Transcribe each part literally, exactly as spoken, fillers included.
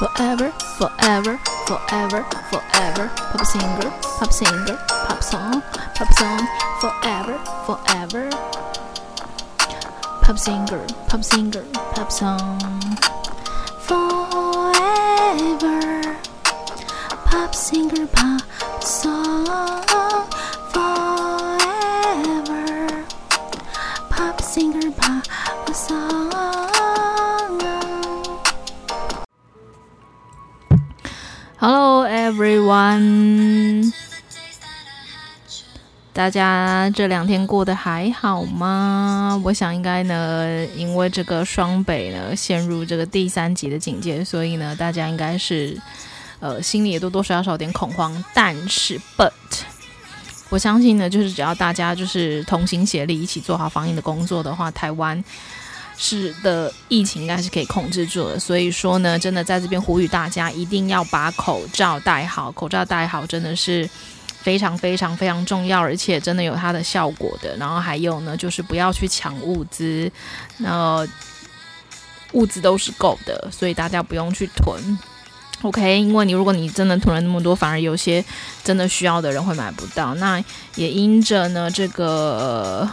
Forever, forever, forever, forever. Pop singer, pop singer, pop song, pop song. Forever, forever. Pop singer, pop singer, pop song. Forever. Pop singer, pop song. Forever. Pop singer, pop song.Hello everyone， 大家这两天过得还好吗？我想应该呢，因为这个双北呢陷入这个第三级的警戒，所以呢，大家应该是呃心里也多多少少有点恐慌。但是 ，but 我相信呢，就是只要大家就是同心协力，一起做好防疫的工作的话，台湾是的疫情应该是可以控制住的，所以说呢，真的在这边呼吁大家一定要把口罩戴好，口罩戴好真的是非常非常非常重要，而且真的有它的效果的。然后还有呢，就是不要去抢物资，呃，物资都是够的，所以大家不用去囤。OK， 因为你如果你真的囤了那么多，反而有些真的需要的人会买不到。那也因着呢这个。呃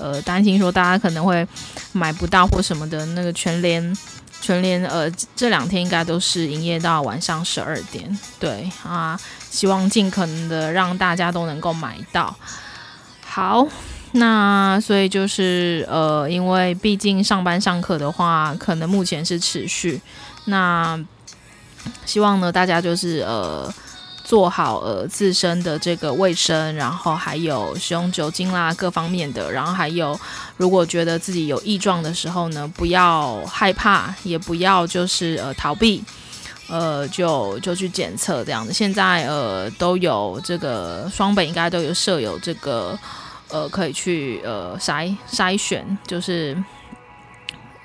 呃，担心说大家可能会买不到或什么的，那个全联，全联呃，这两天应该都是营业到晚上十二点，对啊，希望尽可能的让大家都能够买到。好，那所以就是呃，因为毕竟上班上课的话，可能目前是持续，那希望呢大家就是呃。做好呃自身的这个卫生，然后还有使用酒精啦各方面的，然后还有如果觉得自己有异状的时候呢，不要害怕，也不要就是呃逃避，呃就就去检测这样子。现在呃都有这个双北应该都有设有这个呃可以去呃筛筛选，就是。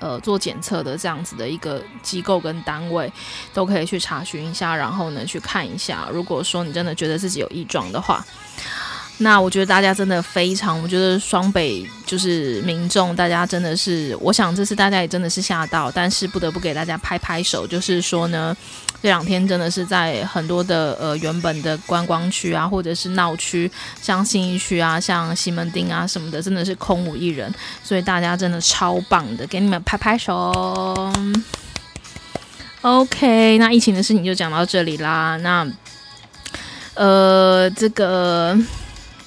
呃，做检测的这样子的一个机构跟单位都可以去查询一下，然后呢去看一下，如果说你真的觉得自己有异状的话，那我觉得大家真的非常，我觉得双北就是民众大家真的是，我想这次大家也真的是吓到，但是不得不给大家拍拍手，就是说呢这两天真的是在很多的呃原本的观光区啊，或者是闹区，像信义区啊，像西门町啊什么的，真的是空无一人，所以大家真的超棒的，给你们拍拍手。 OK， 那疫情的事情就讲到这里啦。那呃这个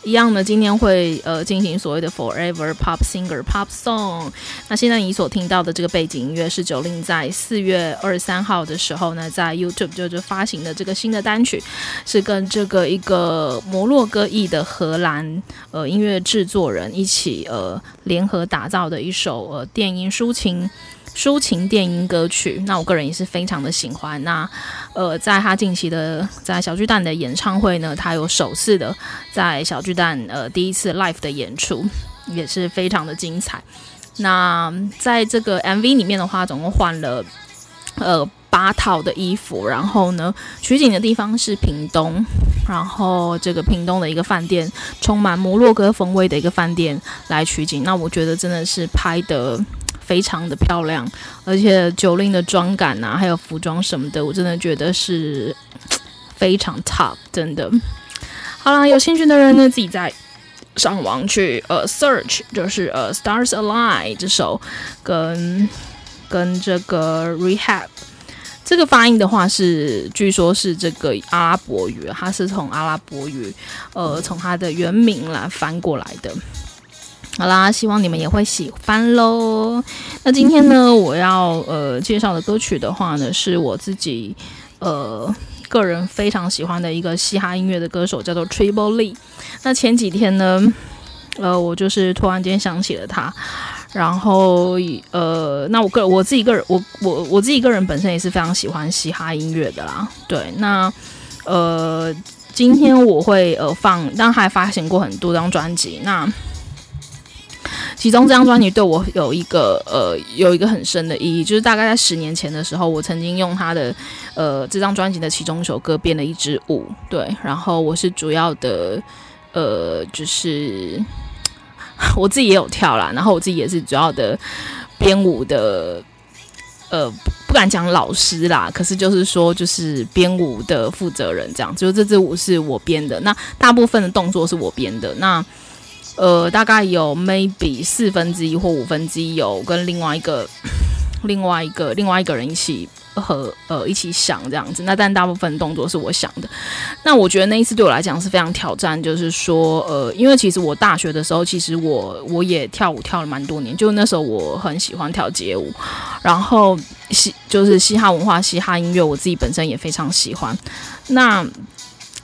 一样的，今天会呃进行所谓的 Forever Pop Singer Pop Song。那现在你所听到的这个背景音乐是Jolin在四月二十三号的时候呢，在 YouTube 就就发行的这个新的单曲，是跟这个一个摩洛哥裔的荷兰呃音乐制作人一起呃联合打造的一首呃电音抒情。抒情电音歌曲，那我个人也是非常的喜欢。那呃，在他近期的在小巨蛋的演唱会呢，他有首次的在小巨蛋呃第一次 live 的演出，也是非常的精彩。那在这个 M V 里面的话，总共换了呃八套的衣服，然后呢，取景的地方是屏东，然后这个屏东的一个饭店，充满摩洛哥风味的一个饭店来取景。那我觉得真的是拍的。非常的漂亮，而且Jolin的妆感啊，还有服装什么的，我真的觉得是非常 top， 真的。好啦，有兴趣的人呢，自己再上网去呃 search， 就是呃 Stars Align 这首跟跟这个 Rehab， 这个发音的话是，据说是这个阿拉伯语，它是从阿拉伯语呃从它的原名来翻过来的。好啦，希望你们也会喜欢咯。那今天呢，我要呃介绍的歌曲的话呢，是我自己呃个人非常喜欢的一个嘻哈音乐的歌手，叫做 Trip Lee。那前几天呢，呃，我就是突然间想起了他，然后呃，那我个我自己个人，我我我自己个人本身也是非常喜欢嘻哈音乐的啦。对，那呃，今天我会呃放，但还发行过很多张专辑，那。其中这张专辑对我有一个呃有一个很深的意义，就是大概在十年前的时候，我曾经用他的呃这张专辑的其中一首歌编了一支舞，对，然后我是主要的呃就是我自己也有跳啦，然后我自己也是主要的编舞的呃不敢讲老师啦，可是就是说就是编舞的负责人这样，就是这支舞是我编的，那大部分的动作是我编的，那呃大概有 maybe 四分之一或五分之一有跟另外一个另外一个另外一个人一起和呃一起想这样子，那但大部分动作是我想的。那我觉得那一次对我来讲是非常挑战，就是说呃因为其实我大学的时候其实我我也跳舞跳了蛮多年，就那时候我很喜欢跳街舞，然后就是嘻哈文化嘻哈音乐我自己本身也非常喜欢。那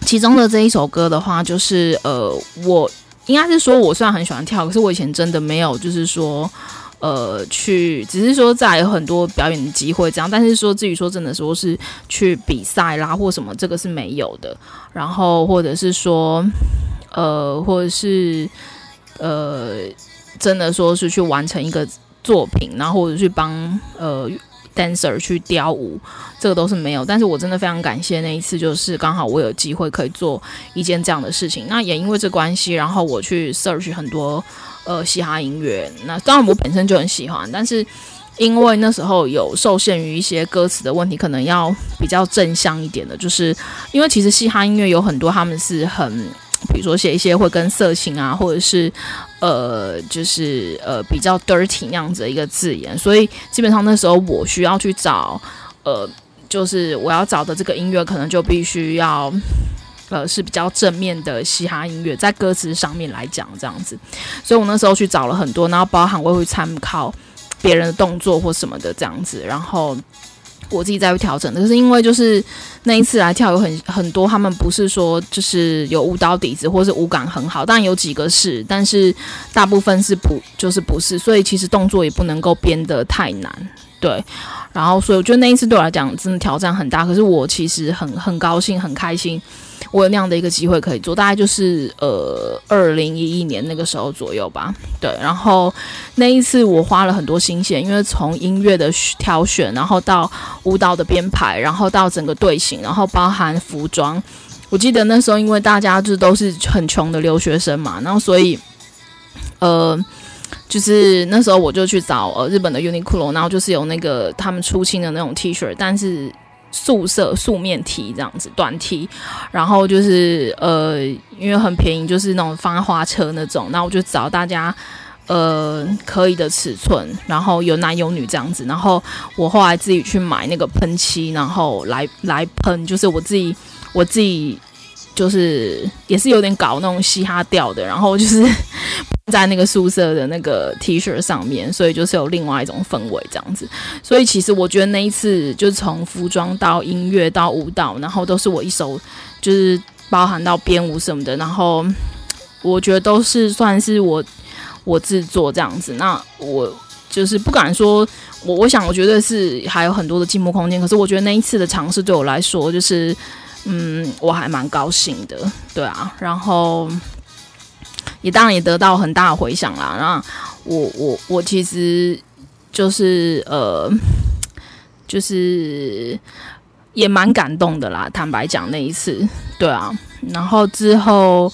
其中的这一首歌的话就是呃我应该是说我虽然很喜欢跳，可是我以前真的没有就是说呃，去只是说在有很多表演的机会这样，但是说至于说真的说是去比赛啦或什么，这个是没有的。然后或者是说，呃，或者是呃，真的说是去完成一个作品，然后或者去帮呃 dancer 去雕舞，这个都是没有。但是我真的非常感谢那一次，就是刚好我有机会可以做一件这样的事情。那也因为这关系，然后我去 search 很多。呃，嘻哈音乐，那当然我本身就很喜欢，但是因为那时候有受限于一些歌词的问题，可能要比较正向一点的，就是因为其实嘻哈音乐有很多他们是很，比如说写一些会跟色情啊，或者是呃，就是呃比较 dirty 那样子的一个字眼，所以基本上那时候我需要去找，呃，就是我要找的这个音乐可能就必须要。呃，是比较正面的嘻哈音乐，在歌词上面来讲这样子，所以我那时候去找了很多，然后包含我会参考别人的动作或什么的这样子，然后我自己再去调整的。可是因为就是那一次来跳有很很多，他们不是说就是有舞蹈底子或是舞感很好，当然有几个是，但是大部分是不就是不是，所以其实动作也不能够编得太难。对，然后所以我觉得那一次对我来讲真的挑战很大，可是我其实很很高兴很开心，我有那样的一个机会可以做，大概就是呃二零一一年那个时候左右吧。对，然后那一次我花了很多心血，因为从音乐的挑选，然后到舞蹈的编排，然后到整个队形，然后包含服装。我记得那时候因为大家就都是很穷的留学生嘛，然后所以呃。就是那时候我就去找呃日本的 UNIQLO， 然后就是有那个他们出清的那种 T 恤，但是素色素面 T 这样子短 T， 然后就是呃因为很便宜，就是那种放在花车那种，然后我就找大家呃可以的尺寸，然后有男有女这样子，然后我后来自己去买那个喷漆，然后来来喷，就是我自己我自己。就是也是有点搞那种嘻哈调的，然后就是在那个宿舍的那个 T 恤上面，所以就是有另外一种氛围这样子。所以其实我觉得那一次就从服装到音乐到舞蹈，然后都是我一手，就是包含到编舞什么的，然后我觉得都是算是我我制作这样子。那我就是不敢说，我我想我觉得是还有很多的进步空间，可是我觉得那一次的尝试对我来说就是。嗯，我还蛮高兴的，对啊，然后也当然也得到很大的回响啦。那我我我其实就是呃，就是也蛮感动的啦。坦白讲那一次，对啊，然后之后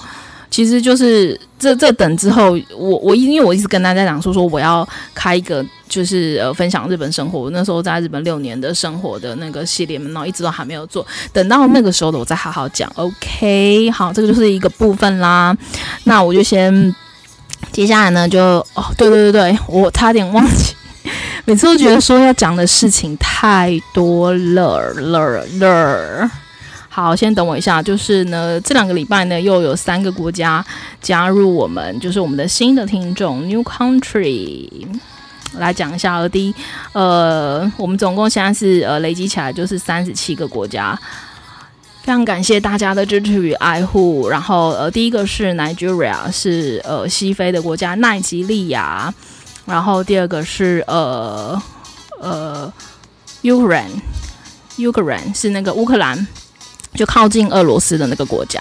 其实就是这这等之后，我我因为我一直跟大家讲说说我要开一个。就是呃，分享日本生活。我那时候在日本六年的生活的那个系列，然后一直都还没有做。等到那个时候的，我再好好讲。OK， 好，这个就是一个部分啦。那我就先，接下来呢就哦，对对对对，我差点忘记。每次都觉得说要讲的事情太多了了了。好，先等我一下。就是呢，这两个礼拜呢，又有三个国家加入我们，就是我们的新的听众 New Country。来讲一下，而第一，呃，我们总共现在是呃累积起来就是三十七个国家，非常感谢大家的支持与爱护。然后呃，第一个是 Nigeria， 是呃西非的国家奈及利亚，然后第二个是呃呃 Ukraine， Ukraine 是那个乌克兰，就靠近俄罗斯的那个国家。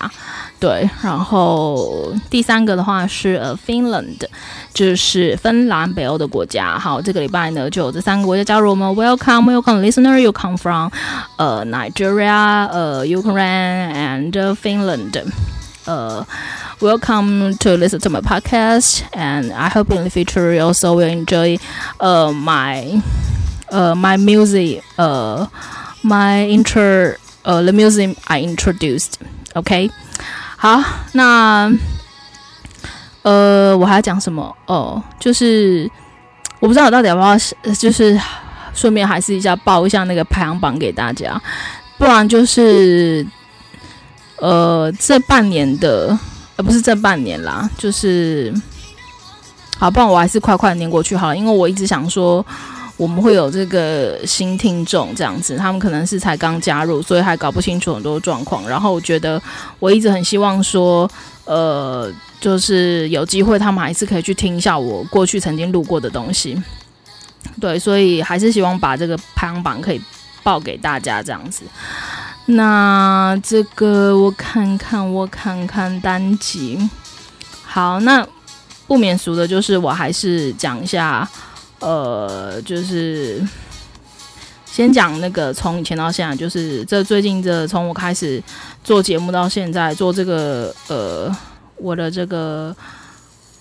对，然后第三个的话是呃 Finland， 就是芬兰北欧的国家。好，这个礼拜呢就有这三个国家加入我们。Welcome, welcome, listener. You come from 呃 Nigeria, 呃 Ukraine and Finland. 呃 Welcome to listen to my podcast, and I hope in the future you also will enjoy 呃 my uh, my music, uh, my intro, uh, the music I introduced. OK， 好，那呃，我还要讲什么？哦，就是我不知道我到底要不要，就是顺便还是一下报一下那个排行榜给大家，不然就是呃，这半年的，呃，不是这半年啦，就是。好，不然我还是快快念过去好了，因为我一直想说我们会有这个新听众这样子，他们可能是才刚加入，所以还搞不清楚很多状况。然后我觉得我一直很希望说，呃，就是有机会他们还是可以去听一下我过去曾经录过的东西。对，所以还是希望把这个排行榜可以报给大家这样子。那这个我看看，我看看单集。好，那。不免俗的就是我还是讲一下，呃，就是先讲那个从以前到现在，就是这最近这从我开始做节目到现在做这个呃我的这个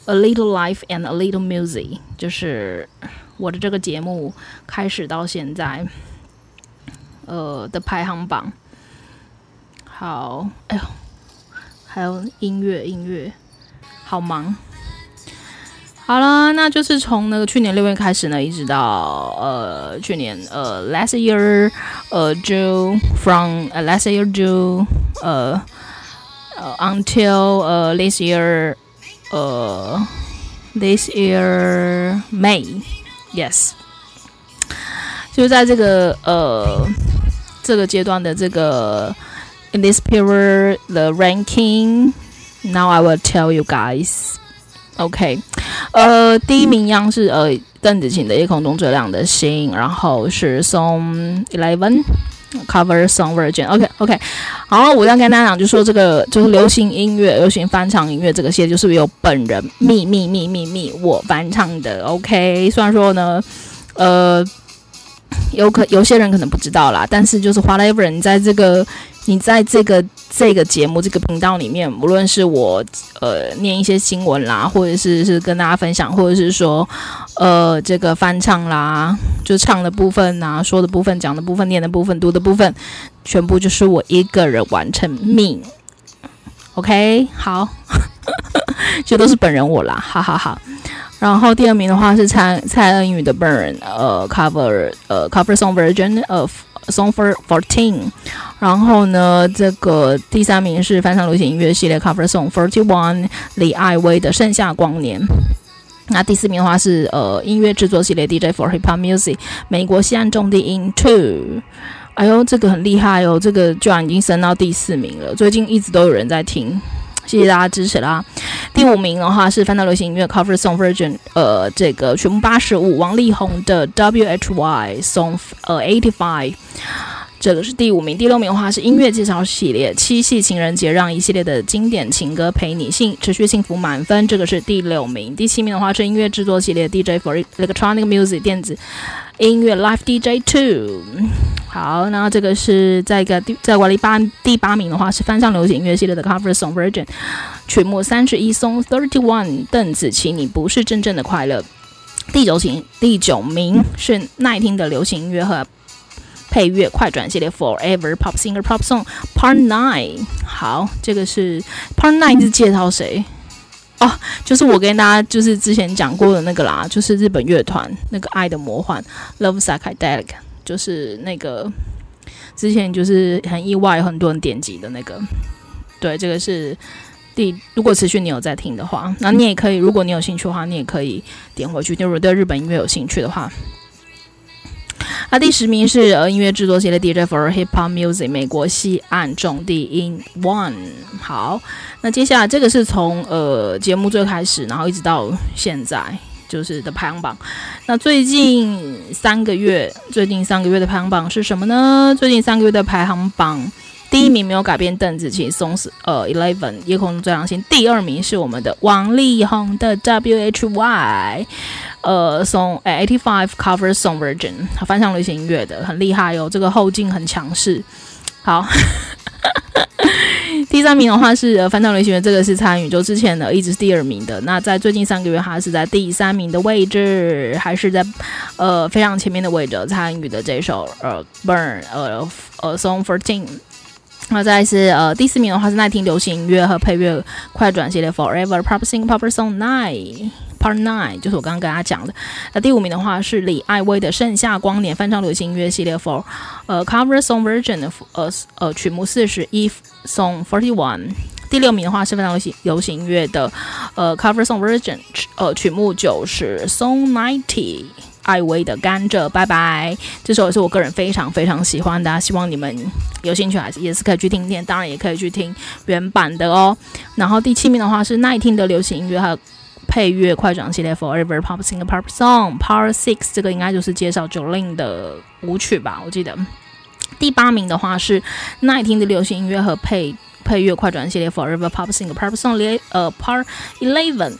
A Little Life and A Little Music， 就是我的这个节目开始到现在呃的排行榜。好，哎呦，还有音乐音乐，好忙。好了，那就是从那个去年六月开始呢，一直到呃去年呃 last year 呃 June from、uh, last year June 呃呃 until 呃、uh, this year 呃、uh, this year May yes， 就在这个呃这个阶段的这个 in this period the ranking now I will tell you guys。OK， 呃，第一名一样是呃邓紫棋的《夜空中最亮的星》，然后是 Song Eleven Cover Song Version。OK OK， 然后我要跟大家讲，就说这个就是流行音乐、流行翻唱音乐这个系列，就是由本人秘密秘密秘我翻唱的。OK， 虽然说呢，呃，有可有些人可能不知道啦，但是就是 whatever， 你在这个。你在这个这个节目这个频道里面，无论是我呃念一些新闻啦，或者是是跟大家分享，或者是说呃这个翻唱啦，就唱的部分啊，说的部分，讲的部分，念的部分，读的部分，全部就是我一个人完成命。OK， 好，这都是本人我啦，哈哈哈。然后第二名的话是蔡蔡恩宇的《Burn》呃 cover 呃 cover song version of Song for fourteen， 然后呢，这个第三名是翻唱流行音乐系列 Cover Song forty one 李艾薇的《盛夏光年》。那第四名的话是呃音乐制作系列 D J for Hip Hop Music 美国西岸重低音 Two。哎呦，这个很厉害哦，这个居然已经升到第四名了，最近一直都有人在听，谢谢大家支持啦。第五名的话是翻唱流行音乐 Cover Song Version， 呃，这个曲目八十五，王力宏的 W H Y Song 呃 eighty five， 这个是第五名。第六名的话是音乐介绍系列，七夕情人节让一系列的经典情歌陪你幸持续幸福满分，这个是第六名。第七名的话是音乐制作系列 D J for Electronic Music 电子音乐 Live D J Two。好，然后这个是在一个在我的八第八名的话是翻唱流行音乐系列的 Cover Song Version 曲目三十一 Song Thirty One 邓紫棋你不是真正的快乐。第九名第九名是耐听的流行音乐和配乐快转系列 Forever Pop Singer Pop Song Part Nine。好，这个是 Part Nine 是介绍谁？哦，就是我跟大家就是之前讲过的那个啦，就是日本乐团那个《爱的魔幻》Love Psychedelic。就是那个之前就是很意外很多人点击的那个，对，这个是第如果持续你有在听的话，那你也可以，如果你有兴趣的话，你也可以点回去。如果对日本音乐有兴趣的话，那第十名是呃音乐制作系列 D J for Hip Hop Music 美国西岸重低音 One。好，那接下来这个是从呃节目最开始，然后一直到现在。就是的排行榜，那最近三个月，最近三个月的排行榜是什么呢？最近三个月的排行榜，第一名没有改变，邓紫棋 Songs 呃 Eleven 夜空中最亮的星。第二名是我们的王力宏的 W H Y 呃 Song eighty five Cover Song Version 翻唱流行音乐的，很厉害哦，这个后劲很强势。好。第三名的话是呃翻唱流行乐，这个是参与就之前的一直是第二名的，那在最近三个月它是在第三名的位置，还是在呃非常前面的位置参与的这首呃 Burn 呃呃 Song fourteen。那再是呃第四名的话是耐听流行音乐和配乐快转系列 Forever Pop Sing Pop Song Nine Part Nine， 就是我刚刚跟他讲的。那第五名的话是李艾薇的《盛夏光年》翻唱流行音乐系列 For 呃 Cover Song Version 呃呃曲目四十一 Song Forty One。第六名的话是翻唱流行流行音乐的呃 Cover Song Version 呃曲目九十 Song Ninety。艾薇的甘蔗拜拜，这首也是我个人非常非常喜欢的、啊、希望你们有兴趣还是也是可以去听听，当然也可以去听原版的哦。然后第七名的话是耐听的流行音乐还有配乐快转系列 Forever Pop Sing Pop Song Part six， 这个应该就是介绍 Jolin 的舞曲吧，我记得。第八名的话是耐听的流行音乐和配配乐快转系列 Forever Pop Sing Pop Song、呃、Part eleven，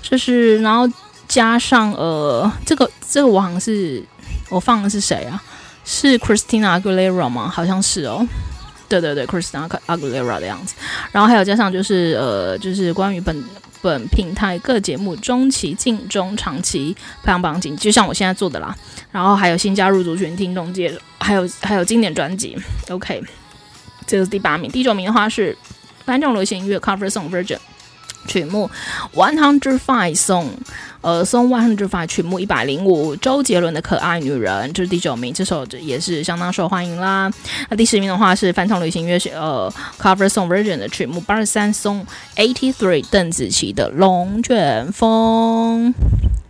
这是然后加上呃，这个这个我好像是我放的是谁啊？是 Christina Aguilera 吗？好像是哦，对对对 ，Christina Aguilera 的样子。然后还有加上就是呃，就是关于本本平台各节目中期、近中、长期排行榜锦，就像我现在做的啦。然后还有新加入族群听众界，还有还有经典专辑。OK， 这是第八名。第九名的话是翻唱流行音乐 Cover Song Version。曲目一百五 Song， 呃 Song one oh five 曲目一百零五，周杰伦的可爱女人，这是第九名，这首也是相当受欢迎啦。那第十名的话是翻唱流行音乐呃 Cover Song Version 的曲目八十三 Song eighty-three， 邓紫棋的龙卷风，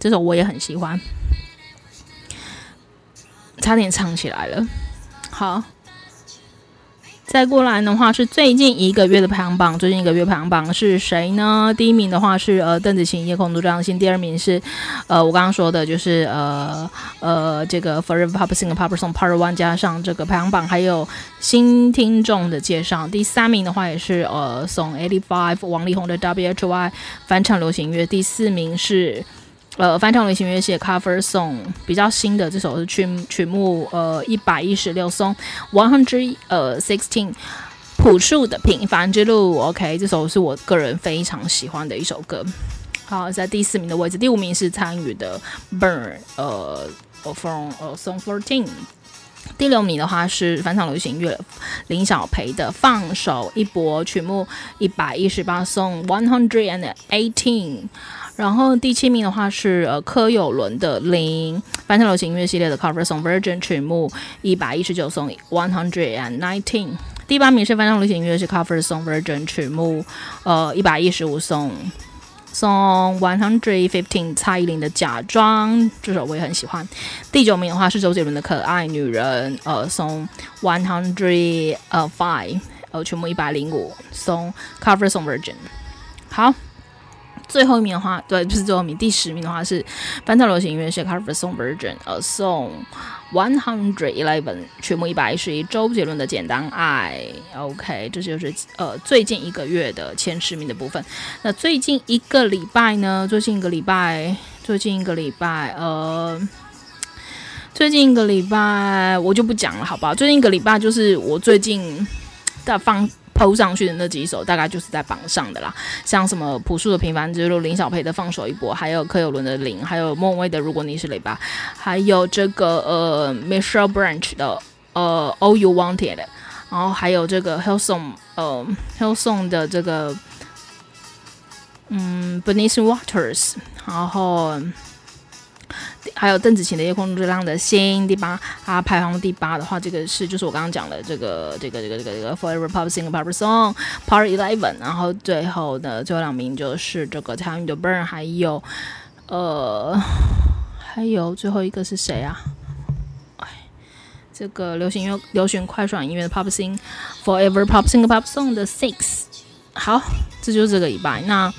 这首我也很喜欢，差点唱起来了。好，再过来的话是最近一个月的排行榜，最近一个月排行榜是谁呢？第一名的话是呃邓紫棋《夜空中掌心》，第二名是呃我刚刚说的就是呃呃这个 Forever Pop Sing Pop Song Part One 加上这个排行榜还有新听众的介绍。第三名的话也是呃 Song eighty-five 王力宏的 W H Y 翻唱流行乐。第四名是呃，翻唱流行音乐系 Cover Song 比较新的这首是曲曲目呃一百一十六 Song one sixteen 朴树的平凡之路。 OK， 这首是我个人非常喜欢的一首歌。好，在第四名的位置。第五名是参与的 Burn 呃 From、呃、Song fourteen。 第六名的话是翻唱流行音乐林小培的放手一搏，曲目一百一十八 Song one eighteen。然后第七名的话是呃柯有伦的零翻唱流行音乐系列的 Cover Song Version 曲目一百一十九 Song one nineteen。 第八名是翻唱流行音乐是 Cover Song Version 曲目呃一百一十五 Song Song one fifteen， 蔡依林的假装，这首我也很喜欢。第九名的话是周杰伦的可爱女人呃 Song one oh five 呃曲目一百零五 Song Cover Song Version。 好，最后一名的话，对，就是最后一名。第十名的话是翻唱流行音乐是 Cover Song Version 呃 Song one eleven 曲目一百一十一，周杰伦的简单爱。 OK， 这就是呃最近一个月的前十名的部分。那最近一个礼拜呢，最近一个礼拜最近一个礼拜呃最近一个礼拜我就不讲了好不好。最近一个礼拜就是我最近在放抛上去的那几首，大概就是在榜上的啦，像什么朴树的《平凡之路》，林小培的《放手一搏》，还有柯有伦的《零》，还有孟蔚的《如果你是雷吧》，还有这个呃 Michelle Branch 的呃 All You Wanted， 然后还有这个 Hillsong 呃 Hillsong 的这个嗯 Beneath Waters， 然后还有邓紫棋的《夜空中最亮的星》。第八啊，排行第八的话，这个是就是我刚刚讲的这个这个这个这个这个 Forever Pop Sing Pop Song Part eleven。 然后最后的最后两名就是这个参与的 Burn， 还有呃还有最后一个是谁啊？这个流行音乐流行快转音乐的 Pop Sing Forever Pop Sing Pop Song 的six。 好，这就是这个礼拜。那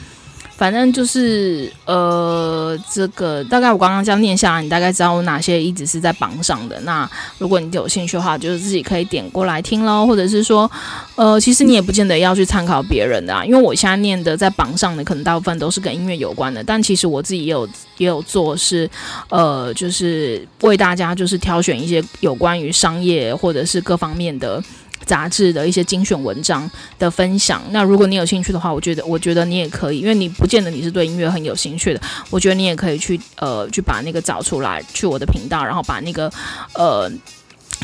反正就是呃，这个大概我刚刚这样念下来，你大概知道我哪些一直是在榜上的。那如果你有兴趣的话，就是自己可以点过来听咯，或者是说，呃，其实你也不见得要去参考别人的啊，因为我现在念的在榜上的，可能大部分都是跟音乐有关的。但其实我自己也有也有做是，呃，就是为大家就是挑选一些有关于商业或者是各方面的杂志的一些精选文章的分享。那如果你有兴趣的话，我觉得我觉得你也可以，因为你不见得你是对音乐很有兴趣的，我觉得你也可以去呃去把那个找出来，去我的频道，然后把那个呃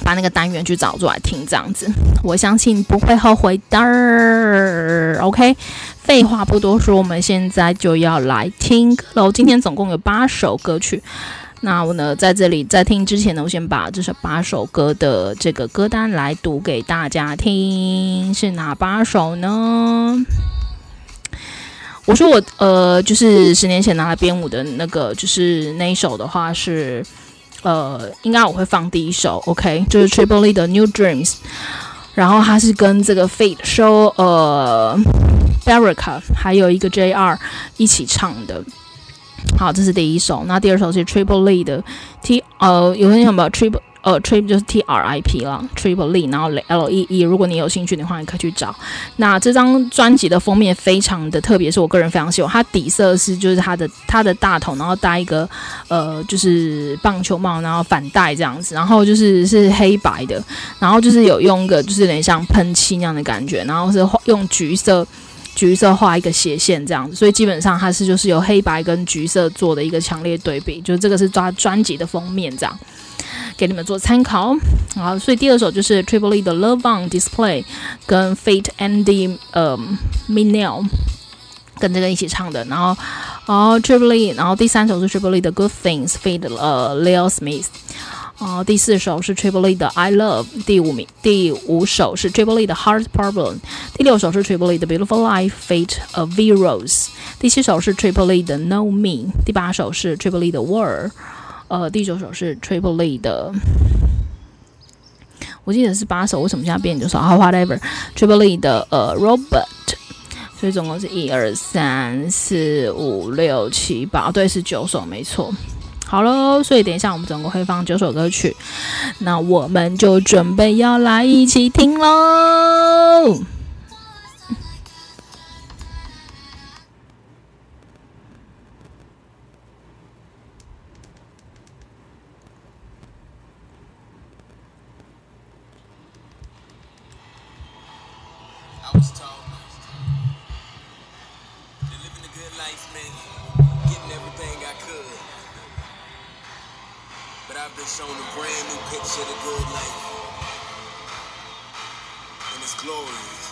把那个单元去找出来听，这样子我相信不会后悔的。 OK， 废话不多说，我们现在就要来听歌喽。今天总共有八首歌曲，那我呢在这里在听之前呢，我先把这首八首歌的这个歌单来读给大家听。是哪八首呢？我说我呃就是十年前拿来编舞的那个，就是那一首的话是呃应该我会放第一首 OK， 就是 Trip Lee 的 New Dreams， 然后它是跟这个 Fate Show 呃 Erica 还有一个 J R 一起唱的。好，这是第一首。那第二首是 Trip Lee 的 T 呃，有人想把 Trip 呃 Trip 就是 T R I P 啦 ，Trip Lee， 然后 L E E。如果你有兴趣的话，你可以去找。那这张专辑的封面非常的特别，是我个人非常喜欢。它底色是就是它的它的大头，然后戴一个呃就是棒球帽，然后反戴这样子，然后就是是黑白的，然后就是有用个就是有点像喷漆那样的感觉，然后是用橘色。橘色画一个斜线这样子，所以基本上它是就是由黑白跟橘色做的一个强烈对比，就是这个是抓专辑的封面这样，给你们做参考。好，所以第二首就是 Trip Lee 的 Love on Display 跟 Fate Andy 呃 Minel 跟这个一起唱的，然后哦 Trip Lee， 然后第三首是 Trip Lee 的 Good Things Fate 呃 Leo Smith。哦、呃，第四首是 Trip Lee 的 I Love， 第五名第五首是 Trip Lee 的 Heart Problem， 第六首是 Trip Lee 的 Beautiful Life Fate of Veroes， 第七首是 Trip Lee 的 Know Me， 第八首是 Trip Lee 的 War， 呃，第九首是 Trip Lee 的，我记得是八首，为什么现在变九首？啊 ，whatever， Trip Lee 的呃 Robot。所以总共是一二三四五六七八，对，是九首，没错。好喽，所以等一下我们总共会放九首歌曲，那我们就准备要来一起听喽。Shown a brand new picture of the good life and it's glorious.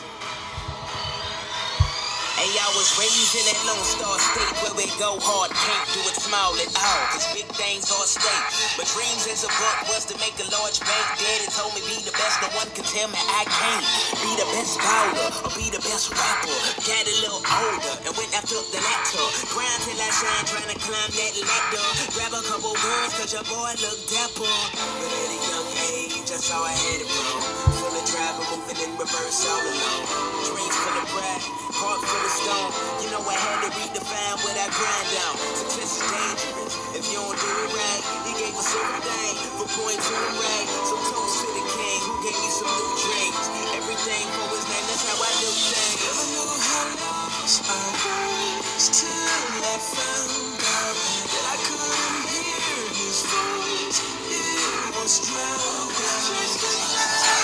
Hey, I was raised in that Lone Star State where we go hard, can't do it small at all, cause big things are state. But dreams as a book was to make a large bank. Daddy told me be the best, no one can tell me I can't. Be the best bowler or be the best rapper. Got a little older and went after the latter. Grind till I shine, trying to climb that ladder. Grab a couple words cause your boy look dapper. But at a young age, I saw I had it wrong. Full of driver, moving in reverse all alone. Dreams for the pride, heart for the stone. You know I had to redefine what I grind out. Success is dangerous if you don't do it right. He gave us everything for point to the right. So toast to the king who gave me some new dreams. Everything for his name, that's how I do things. Never knew how lost I was till I found out that I couldn't hear his voice. It was drowned out.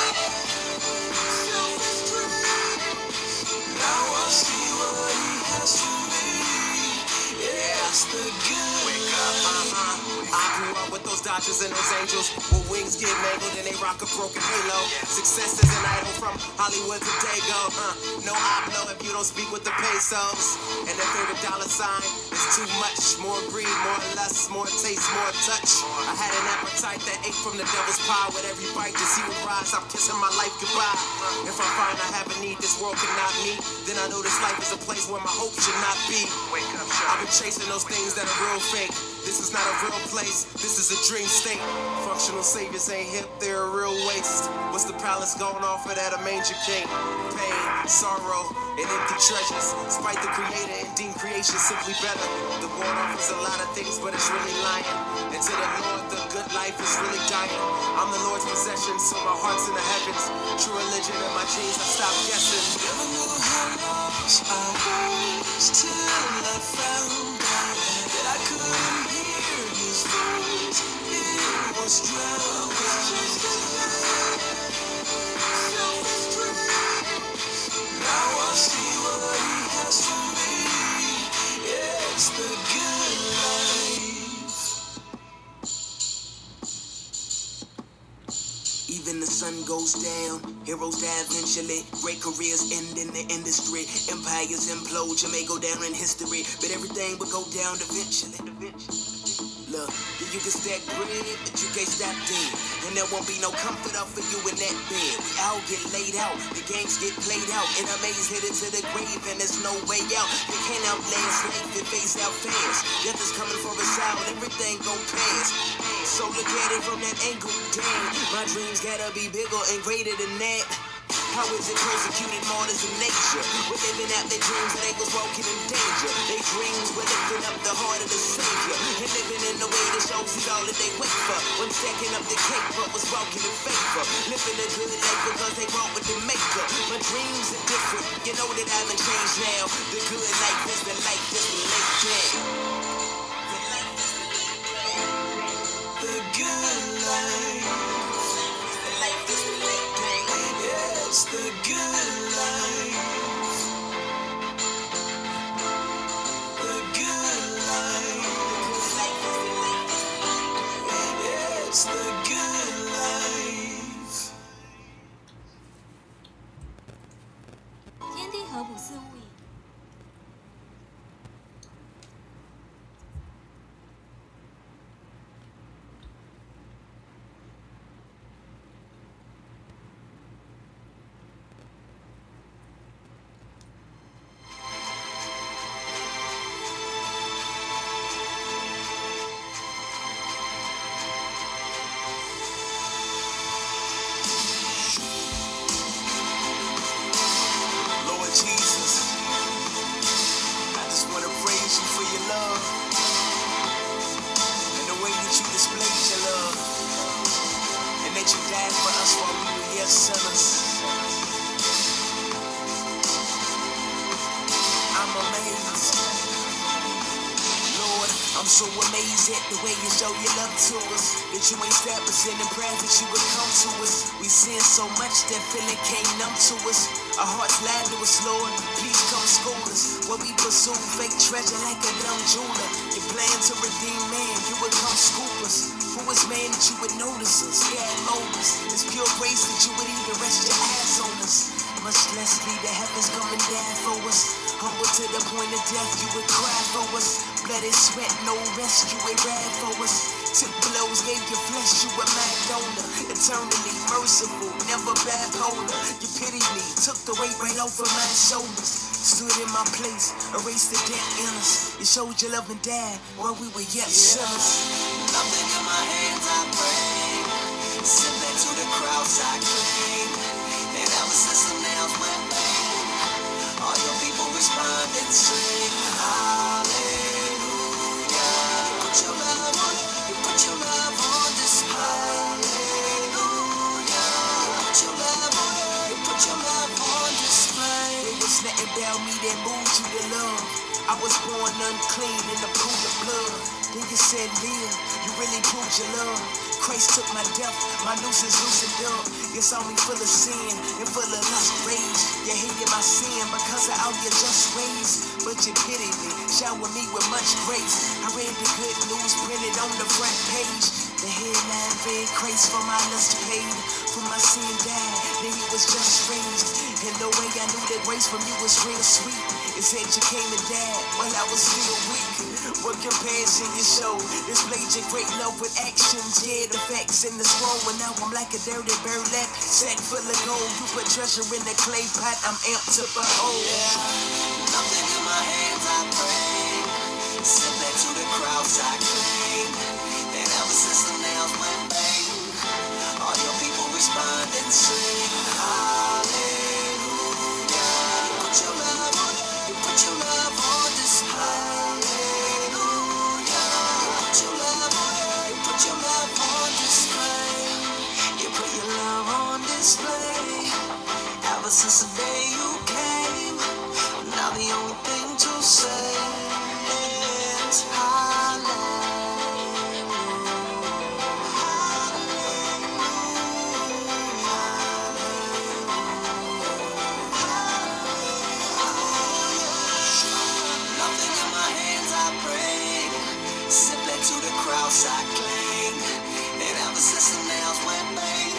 Dodgers and those angels, when wings get mangled and they rock a broken halo. Success is an idol from Hollywood to Dago. Uh, no opno if you don't speak with the pesos. And the third dollar sign is too much. More greed, more lust, more taste, more touch. I had an appetite that ate from the devil's pie. With every bite to see it rise, I'm kissing my life goodbye. Uh, if I find I have a need this world cannot meet, then I know this life is a place where my hope should not be. Wake up, I've been chasing those things that are real fake. This is not a real place, this is a dream state. Functional saviors ain't hip, they're a real waste. What's the palace going off of that a manger king? Pain, sorrow, and empty treasures. Spite the creator and deem creation simply better. The world offers a lot of things, but it's really lying. And to the Lord, the good life is really dying. I'm the Lord's possession, so my heart's in the heavens. True religion in my dreams, I stop guessing. Never knew how lost I was till I found out that I couldn't. It was drowned out. Even the sun goes down, heroes die eventually, great careers end in the industry, empires implode, you may go down in history, but everything will go down eventually. Look, you can stack bread, but you can't stop dead, and there won't be no comfort out for you in that bed. We all get laid out, the games get played out, and a maze headed to the grave, and there's no way out. You can't outlast life, it fades out fast, death is coming for us out, everything gon' pass. So look at it from that angle, damn. My dreams gotta be bigger and greater than that. How is it persecuted martyrs in nature? We're living out their dreams and they was walking in danger. Their dreams were lifting up the heart of the savior, and living in a way that shows it all that they wait for. One stacking up the cake but was walking in favor, living a good life because they walk with the maker. My dreams are different, you know that I haven't changed now. The good life is the life that's laid down. Good life, yes, the good life, the good life, yes, the good life。天地合不似物也。That feeling came numb to us. Our hearts lied to us, Lord. Please come school us. What we pursue, fake treasure like a dumb jeweler. Your plan to redeem man, you would come scoop us. Who is man that you would notice us? Yeah, us. It's pure grace that you would even rest your eyes on us. Much less leave the heavens come and die for us. Humble to the point of death, you would cry for us. Blood and sweat, no rest, you would ride for us. Took blows, gave your flesh, you were my donor. Eternally merciful, never bipolar. You pitied me, took the weight right off of my shoulders. Stood in my place, erased the debt in us. You showed your love and died while we were yet sinners. Nothing in my hands I pray, similar to the crowds I claim. And ever since I'm now my name, all your people respond and sing hallelujah. Put your love on, you put your love on display. Nothing about me that moved you to love. I was born unclean in the pool of blood. Then you said, Leo, you really proved your love. Christ took my death, my noose is loosened up. You saw me full of sin and full of lust, rage. You hated my sin because of all your just ways. But you pitied me, showered me with much grace. I read the good news printed on the front page. The headline read, Christ for my lust paid, for my sin died, then he was just raised. And the way I knew that grace from you was real sweet, it said you came and died while I was still weak. What compassion you showed, displayed your great love with actions, yeah, the facts in the scroll. And now I'm like a dirty bird left, sack full of gold. You put treasure in the clay pot, I'm amped to behold. Yeah, nothing in my hands I pray, sit back to the crowds I claim. System now my name, all your people respond and sing hallelujah. You put your love on, you put your love on display. Hallelujah, you put your love on, you put your love on display. You put your love on display. Ever since the day you came, now the only thing to say is hallelujah. I claim that I'm a system now, my name.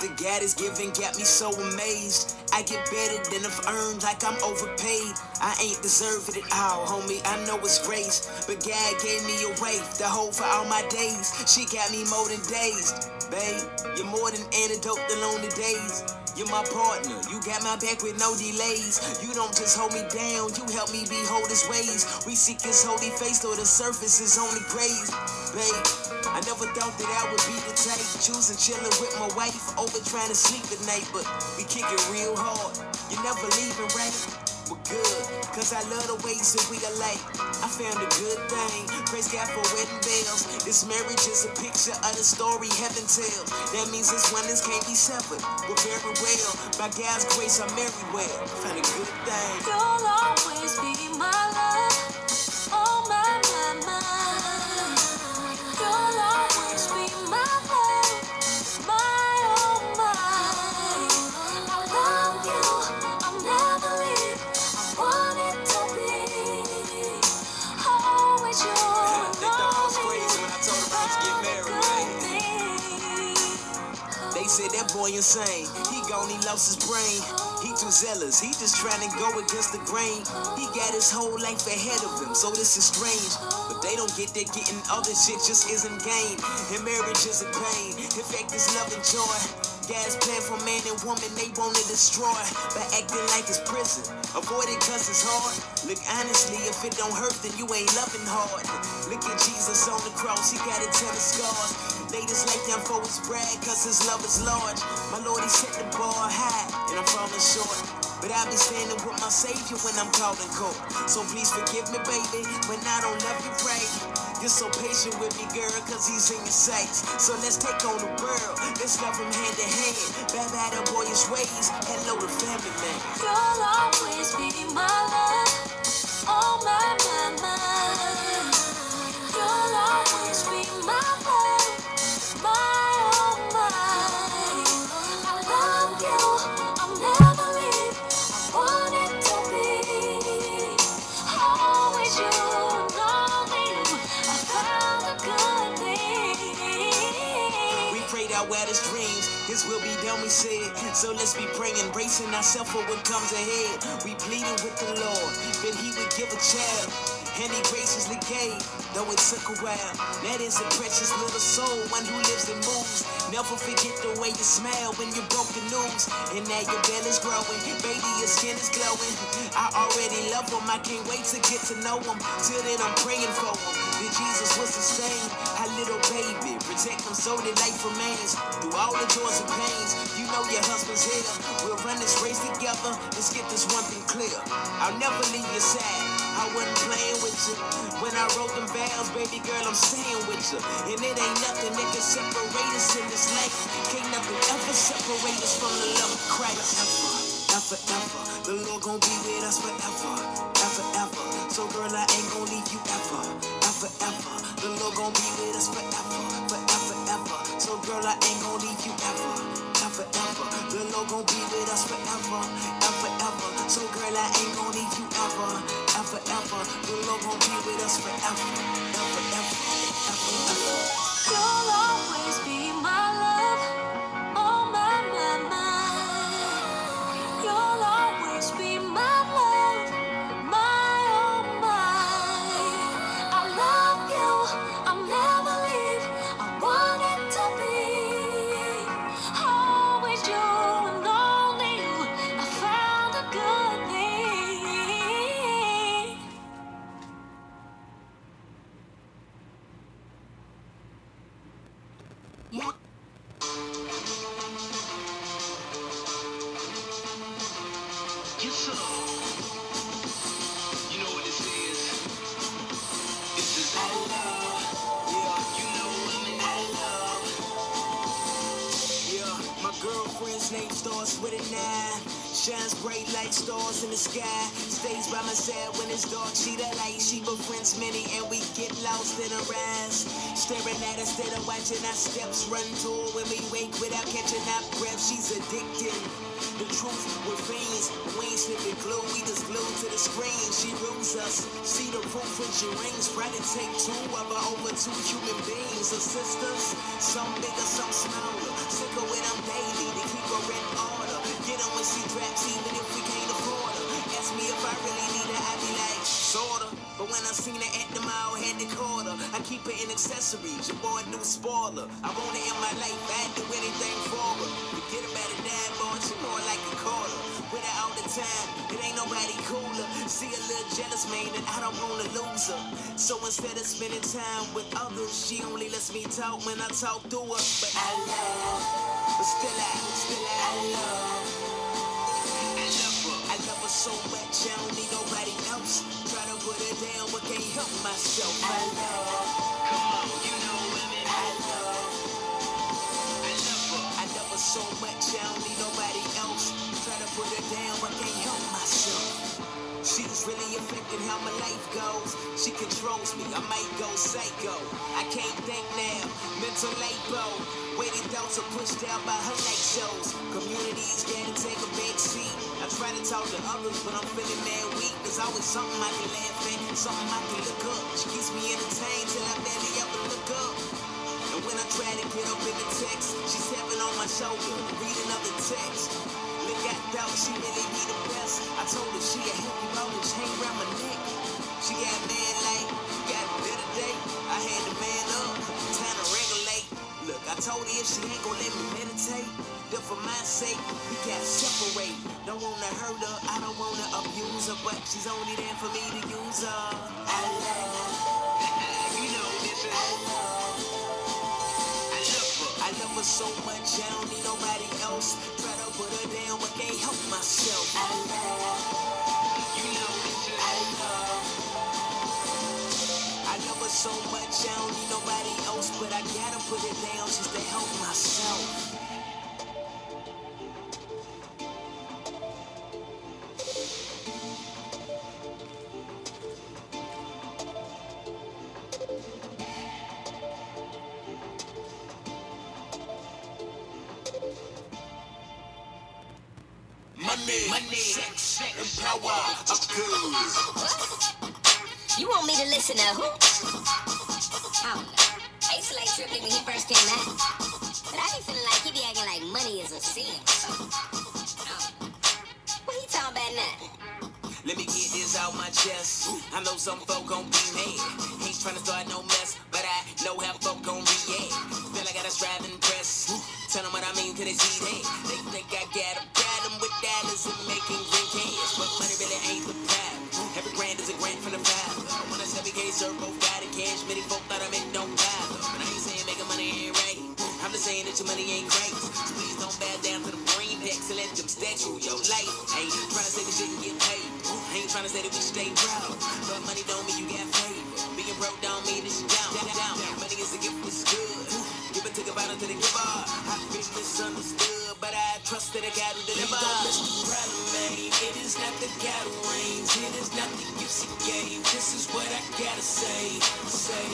The God is giving got me so amazed. I get better than I've earned, like I'm overpaid. I ain't deserve it at all, homie, I know it's grace. But God gave me a way, the hope for all my days. She got me more than dazed. Babe, you're more than antidote to lonely days. You're my partner, you got my back with no delays. You don't just hold me down, you help me behold his ways. We seek his holy face, though the surface is only graze. Babe, I never thought that I would be the type choosing chilling with my wife over trying to sleep at night, but we kick it real hard. You never leaving, right? We're good, cause I love the ways that we alike. I found a good thing, praise God for wedding bells. This marriage is a picture of the story heaven tells. That means this one can't be severed, but very well. By God's grace, I'm married well. Found a good thing. You'll always be my love, oh my, my, my. Insane. He gone, he lost his brain. He too zealous, he just trying to go against the grain. He got his whole life ahead of him, so this is strange. But they don't get that getting other shit just isn't gain. And marriage isn't pain. In fact, it's love and joy. God's plan for man and woman, they want to destroy by acting like it's prison. Avoid it cause it's hard. Look honestly, if it don't hurt, then you ain't loving hard. Look at Jesus on the cross, he got it till the scars. Laid his life down for his bride, cause his love is large. My Lord, he set the bar high, and I'm falling short. But I'll be standing with my Savior when I'm called in court. So please forgive me, baby, when I don't love you right. You're so patient with me, girl, cause he's in your sights. So let's take on the world, let's love him hand to hand. Bad out of boyish ways, hello to family, man. You'll always be my love, oh my, my, my. You'll always be my love. Wildest dreams, this will be done, we said. So let's be praying, bracing ourselves for what comes ahead. We pleaded with the Lord that he would give a child, and he graciously gave, though it took a while. That is a precious little soul, one who lives and moves. Never forget the way you smile when you broke the news. And now your belly's growing, baby, your skin is glowing. I already love him, I can't wait to get to know him. Till then I'm praying for him, that Jesus was the same. Our little baby, protect them so that life remains. Through all the joys and pains, you know your husband's here. We'll run this race together, let's get this one thing clear. I'll never leave your side, I wasn't playing with you. When I wrote them vows, baby girl, I'm staying with you. And it ain't nothing that can separate us in this life. Can't nothing ever separate us from the love of Christ. Ever, ever, ever, the Lord gon' be with us forever. Ever, ever, so girl, I ain't gon' leave you ever. Ever, ever, the Lord gon' be with us forever. So girl, I ain't gon' leave you ever, ever, ever. The Lord gon' be with us forever, ever, ever. So girl, I ain't gon' leave you ever, ever, ever. The Lord gon' be with us forever, ever, ever, ever, ever. You'll always be my love, oh my, my, my. Name starts with an eye, shines bright like stars in the sky. Stays by my side when it's dark, she the light. She befriends many and we get lost in her eyes. Staring at us instead of watching our steps, run to her when we wake without catching our breath. She's addicted. The truth, we're fiends. We ain't sniffing glue, we just glued to the screen. She rules us. See the roof when she rings. Try to take two of her over two human beings. Her sisters, some bigger, some smaller. Sick her with them daily. They keep her in order. Get her when she draps, even if we can't afford her. Ask me if I really need her, I be like, sorta. But when I seen her at the mile, had to call her. I keep her in accessories, your boy new spoiler. I want her in my life, I'd do anything for her. Forget about a dime, boy, she more like a quarter. With her all the time, it ain't nobody cooler. See a little jealous, man, and I don't wanna lose her. So instead of spending time with others, she only lets me talk when I talk to her. But I love, but still I, still I, I love. I love her, I love her so much, I don't need nobody else. Try to put her down, but can't help myself. I love, come on, you know women. I love, I love her, I love her so much, I don't need nobody else. Try to put her down, but can't help myself. She's really affecting how my life goes. She controls me, I might go psycho. I can't think now, mental lipo. Waiting thoughts are pushed out by her light shows. Community's gotta take a back seat. I try to talk to others, but I'm feeling mad weak. There's always something I can laugh at, something I can look up. She keeps me entertained till I barely ever look up. And when I try to get up in the text, she's tapping on my shoulder, reading up the text. Got doubt, she really be the best. I told her she a heavy bone and chain around my neck. She got mad like, got better day. I had to man up, time to regulate. Look, I told her if she ain't gon' let me meditate, then for my sake, we gotta separate. Don't wanna hurt her, I don't wanna abuse her, but she's only there for me to use her. I love, you know this is I love, I love her, I love her so much, I don't need nobody else. Try to put her down, but can't help myself. I love, you know it's just I love, I love her so much, I don't need nobody else, but I gotta put her down just to help myself. You want me to listen to who? I don't know. I used to like Trip Lee when he first came out. But I be feeling like he be acting like money is a sin. What he talking about now? Let me get this out my chest. I know some folk gon' be mad. Ain't tryna start no mess, but I know how folk gon' react. Feel I gotta strive and press. Tell them what I mean till they see that. They think I gotta buy them with dollars and making green cash. But money really ain't the problem. Every grand is a grand from the father. When I said we can't serve both got the cash, many folk thought I meant don't bother. But I ain't saying making money ain't right. I'm just saying that your money ain't great. So please don't bow down to the brain packs and let them statue your life. I ain't trying to say that shit can get paid. I ain't trying to say that we should stay proud. But money don't mean you got favor. Being broke don't mean that you down. down, down. Money is a gift that's good. Give it to the bottom to the giver. I've been misunderstood, but I trust that I got to deliver. Don't miss the problem, man. It is not the gatherings. It is not the gifts it gave. This is what I gotta say. Say,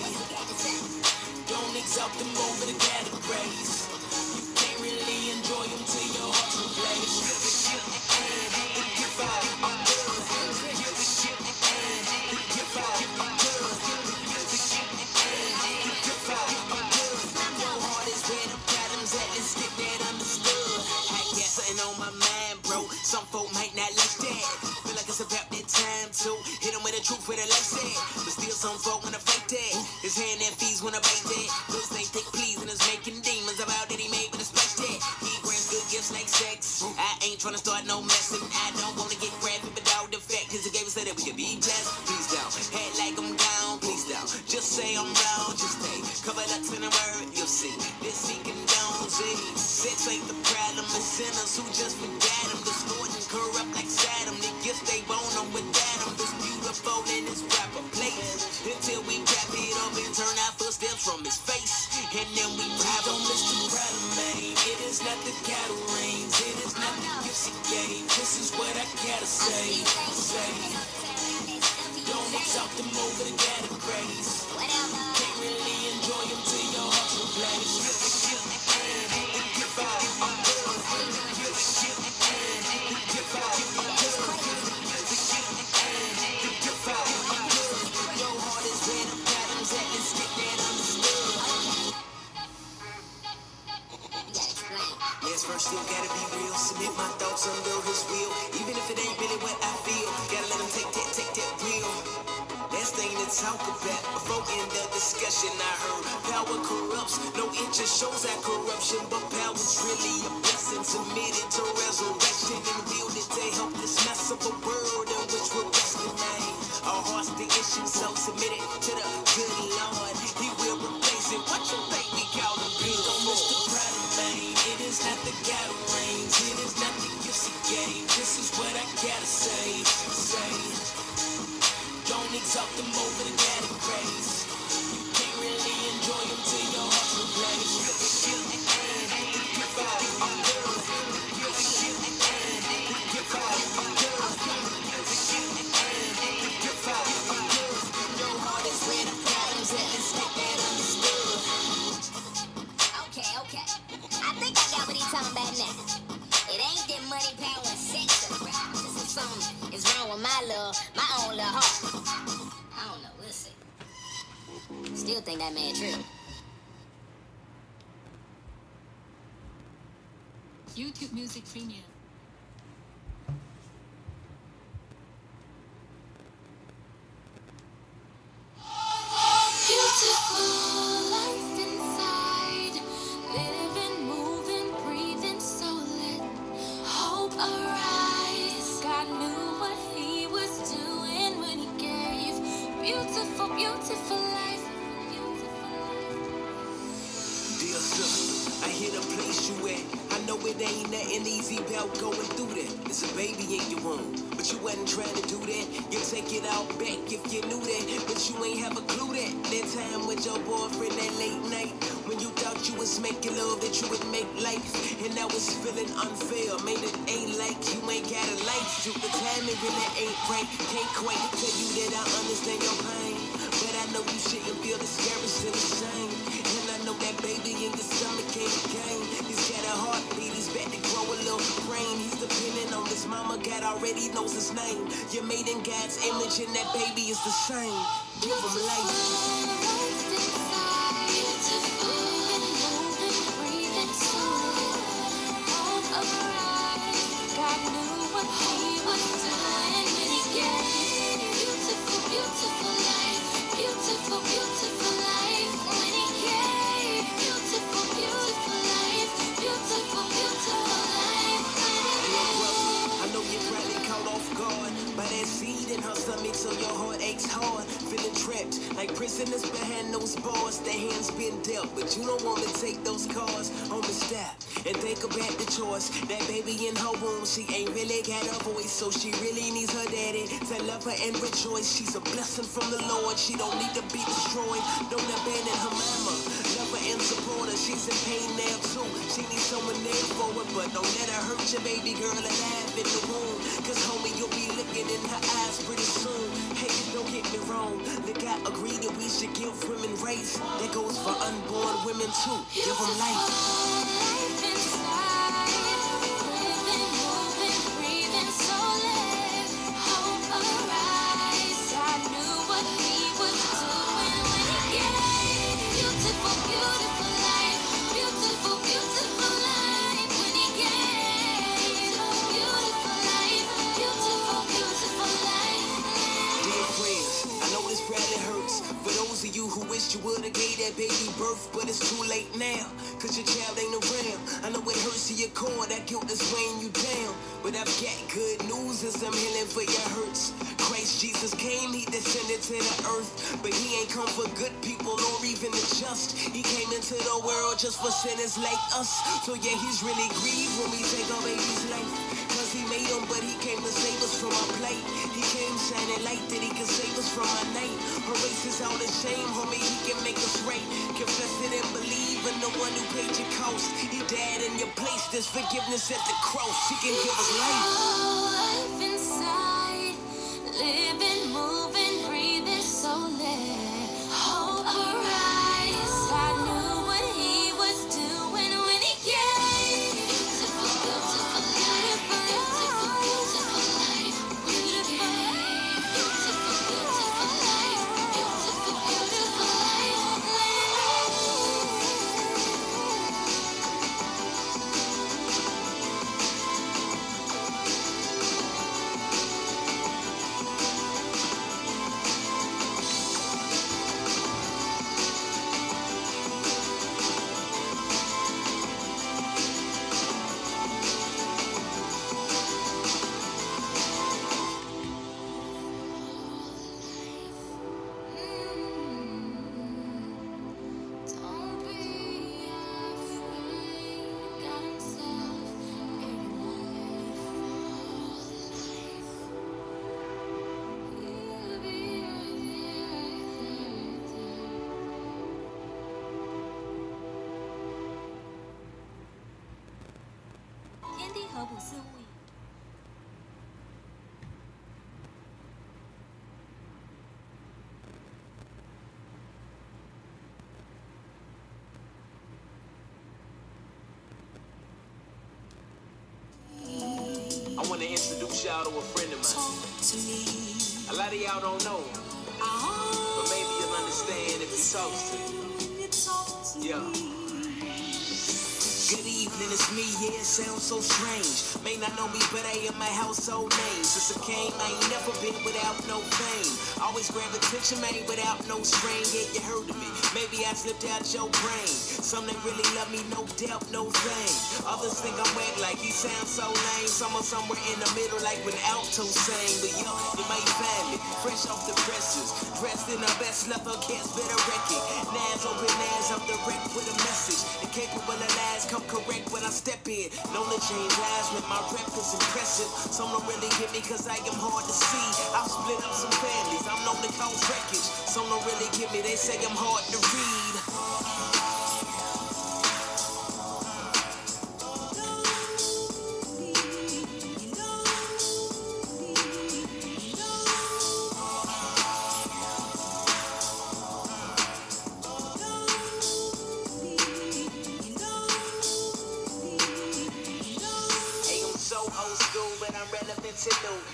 don't exalt them over the categories. You can't really enjoy them till your heart's replaced. You're the gift and the giver of good. You're the gift and the giver of good. You're the gift and the giver of good. Your heart is where the problems at. Let's get that understood. I got something on my mind, bro. Some folk might not like that. Feel like it's about that time to hit them with the truth where the light said. But still some folk wanna fake that. It's hand that fees wanna bake that. Trying to start no messing, I don't wanna get graphic without the fact, cause it gave us so that we could be blessed. Please don't, head like I'm down, please don't, just say I'm wrong, just stay covered up in a word, you'll see, this he condones it. Sex ain't the problem, it's sinners who just forgot them, distorted and corrupt like Saddam, the gifts they want them without them, this beautiful and this proper place, until we wrap it up and turn our footsteps from his face, and then we drive on Mister Problem, man, it is not the cattle reins, Forgiveness at the cross, he can give us life. I want to introduce y'all to a friend of mine. Talk to me. A lot of y'all don't know him, but maybe you'll understand if you talk to him. Yeah. Good evening, it's me, yeah, it sounds so strange. May not know me, but I am my household name. Since I came, I ain't never been without no fame. Always grab attention, man, without no strain. Yeah, you heard of me, maybe I slipped out your brain. Some that really love me, no doubt, no thing. Others think I'm whack, like he sounds so lame. Some are somewhere in the middle, like when Alto sang. But yo, you might find me, fresh off the presses. Dressed in the best leather, cats better record. Nas open ass up the wreck with a message. Incapable of lies, correct when I step in. Known to change lives when my rep is impressive. Some don't really get me cause I am hard to see. I've split up some families, I'm known to cause wreckage. Some don't really get me, they say I'm hard to read.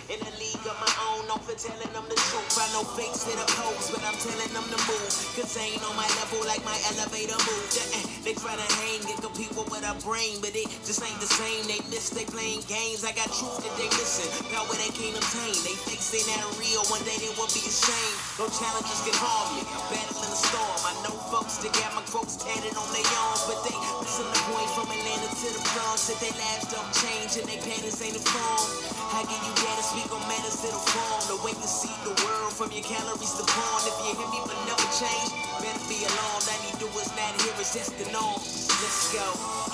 In a league of my own, no for telling them the truth. I know fakes hit a pose, but I'm telling them to move. Cause they ain't on my level like my elevator move. They try to hang and compete with what I bring, but it just ain't the same. They miss, they playing games. I got truth that they missing, power they can't obtain. They fakes ain't that real, one day they won't be ashamed. No challenges can harm me, I'm battling a storm. I know folks that got my quotes tatted on their arms, but they missing the point from Atlanta to the Bronx. That they lives don't change and they patterns ain't informed. I give you data, speak on matters that'll form the way you see the world from your calories to porn. If you hear me but never change, better be alarmed. I need to do is not here, it's just the norm. Let's go.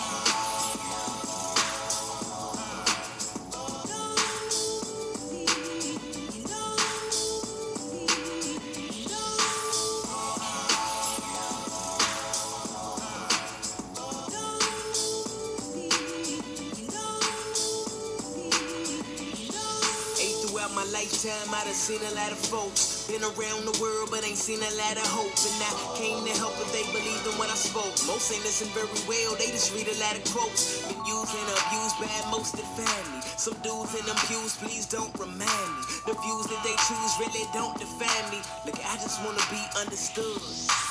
Time I'd have seen a lot of folks, been around the world but ain't seen a lot of hope. And I came to help if they believed in what I spoke. Most ain't listen very well, they just read a lot of quotes. Been used and abused by most of family. Some dudes in them pews, please don't remind me. The views that they choose really don't define me. Look, I just wanna be understood.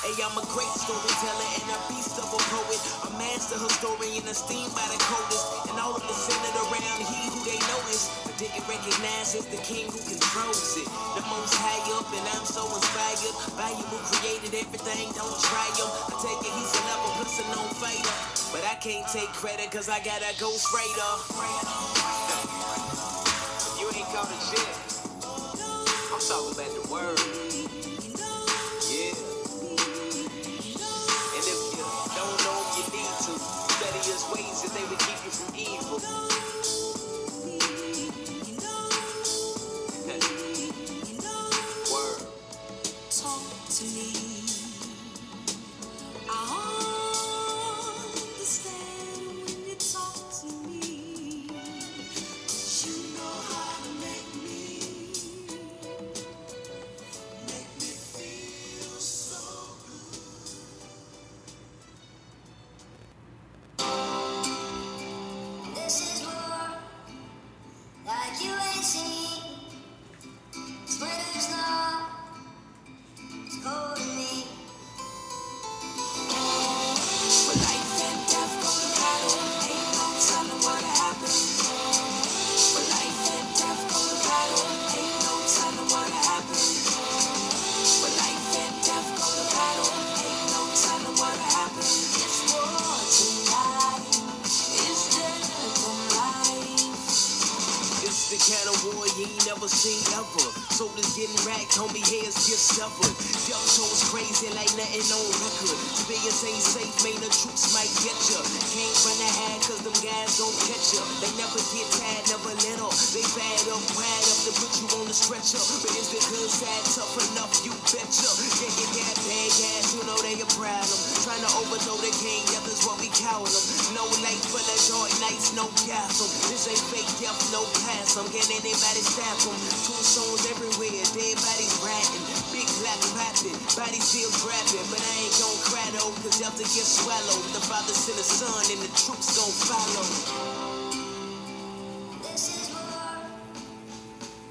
Hey, I'm a great storyteller and a beast of a poet, a master historian, esteemed by the coldest, and all of the centered around he who they notice, but didn't recognize is the king who controls it. The most high up, and I'm so inspired by you who created everything, don't try him. I take it he's a level plus a known fighter, but I can't take credit cause I got a ghost raider. You ain't caught a shit, I'm talking about the word. Ways that they would keep you from evil. Word. Talk to me. I understand when you talk to me. You know how to make me seen ever. Soldiers getting racked, homie, here's just severed. Y'all shows crazy like nothing on record. Civilians ain't safe, man, the troops might get ya. Can't run ahead cause them guys don't catch ya. They never get tired, never let up. They fired up, wired up to put you on the stretcher. But it's the good side, tough enough, you betcha. Yeah, yeah, yeah, bad guys, you know they a problem. Trying to overthrow the game, yeah, that's what we call them. No light full of joy, nights, no castle. This ain't fake, yep, no pass. I'm getting anybody stab them. Tombstones everywhere, dead bodies ratting. Big black popping, bodies still grabbing. But I ain't gon' cry though, cause after get swallowed, the father sent a son and the troops gon' follow.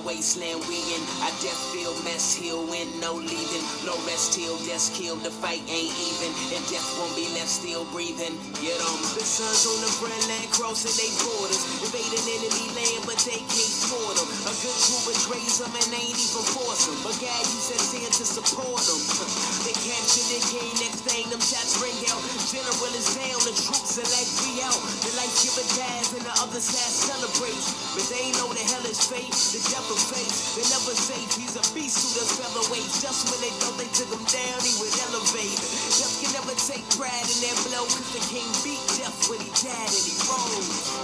Wasteland we in, I death feel mess he'll win, no leaving, no rest till death's killed, the fight ain't even, and death won't be left still breathing, get on. The sons on the front line crossing they borders, invading enemy land but they can't afford them, a good crew would raise them and ain't even force them, but God used that sin to support them, they capture the game, next thing them shots ring out, general is down, the troops are like we out, the life giver dies and the other side celebrates, but they know the hell is fate, the death of face, they never say he's a beast who does featherweight. Just when they thought they took him down, he would elevate. Death can never take pride in their blow, cause the king beat death when he died and he rose.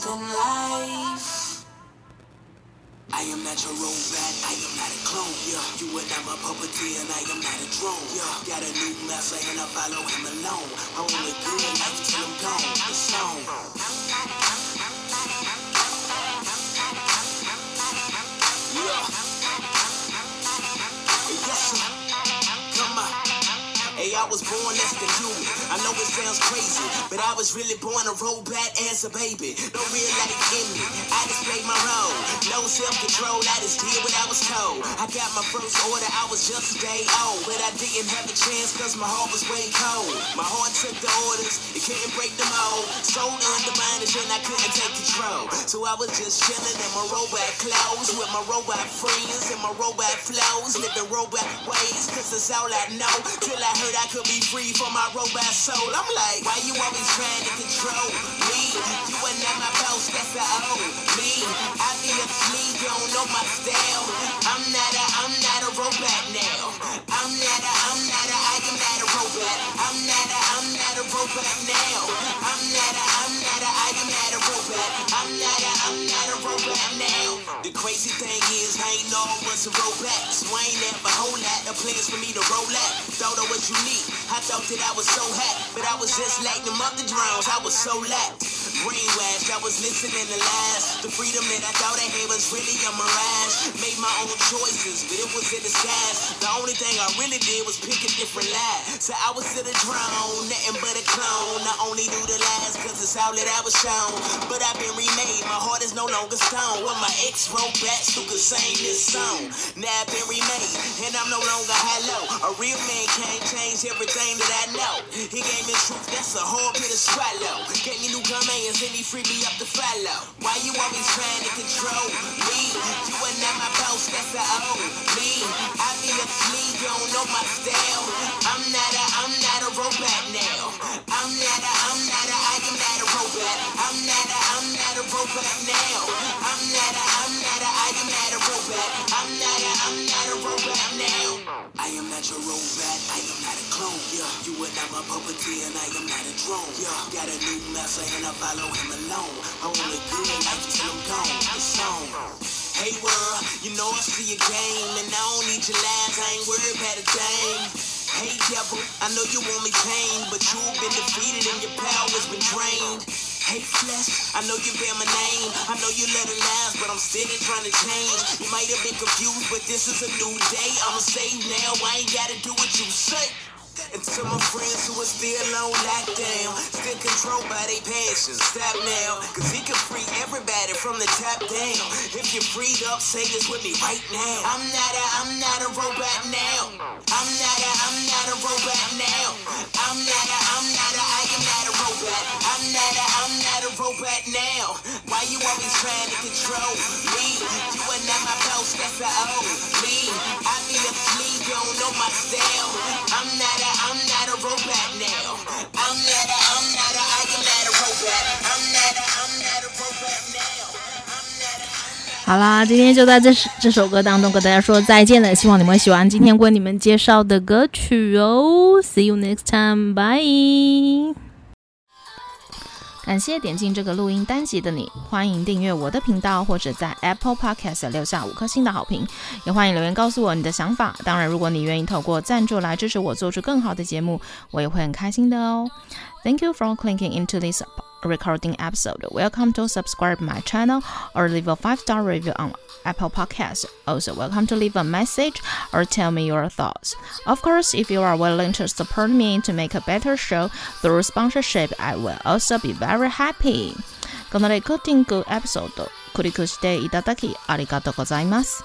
I'm not a, I'm not a, I am not a robot now. I'm not a, I'm not a, I am not a was a rollback, so I ain't never hold that. The plans for me to roll out. Thought I was unique. I thought that I was so hot, but I was just like them other drowns. I was so lapped. Brainwashed, I was listening to lies. The freedom that I thought I had was really a mirage. Made my own choices, but it was in disguise. The only thing I really did was pick a different lie. So I was still a drone, nothing but a clone. I only knew the lies because it's all that I was shown. But I've been remade, my heart is no longer stone. When my ex wrote back, who could sing this song? Now I've been remade, and I'm no longer hollow. A real man can't change everything that I know. He gave me truth, that's a hard pill to swallow. Gave me new command. And he freed me up to follow. Why you always trying to control me? You are not my boss, that's the old me. I be a flea, you don't know my style. I'm not a, I'm not a robot now. I'm not a, I'm not a, I am not a robot. I'm not a, I'm not a robot now. I'm not a, I'm not a, I am not a robot. I'm not a, I'm not a robot now. I am not your robot, I am not a clone, yeah. You are not my puppeteer and I am not a drone, yeah. Got a new master and I follow him alone. I wanna do it like till I'm gone. It's on. Hey world, you know I see your game, and I don't need your lies. I ain't worried about a thing. Hey devil, I know you want me tamed, but you've been defeated and your power's been drained. Hey flesh, I know you bear my name. I know you love the lies, but I'm still trying to change. You might have been confused, but this is a new day. I'ma save now. I ain't gotta do what you say. And to my friends who are still on lockdown, still controlled by their passions, stop now. Cause he can free everybody from the top down. If you're freed up, say this with me right now. I'm not a, I'm not a robot now. I'm not a, I'm not a robot now. I'm not a, I'm not a, I am not a robot. I'm not a, I'm not a robot now. Why you always trying to control me? You are not my boss, that's the old me. I be a flea, you don't know my style. I'm not a I'm not a robot now. I'm not a, I'm not a, I am not a robot. I'm not a, I'm not a robot now. 好啦，今天就在这这首歌当中跟大家说再见了，希望你们喜欢今天为你们介绍的歌曲哦。See you next time, bye。感谢点进这个录音单集的你，欢迎订阅我的频道，或者在 Apple Podcast 留下五颗星的好评，也欢迎留言告诉我你的想法。当然，如果你愿意透过赞助来支持我做出更好的节目，我也会很开心的哦。Thank you for clicking into this recording episode. Welcome to subscribe my channel or leave a five-star review on Apple Podcasts. Also, welcome to leave a message or tell me your thoughts. Of course, if you are willing to support me to make a better show through sponsorship, I will also be very happy. このレコーディングエピソードクリックしていただきありがとうございます。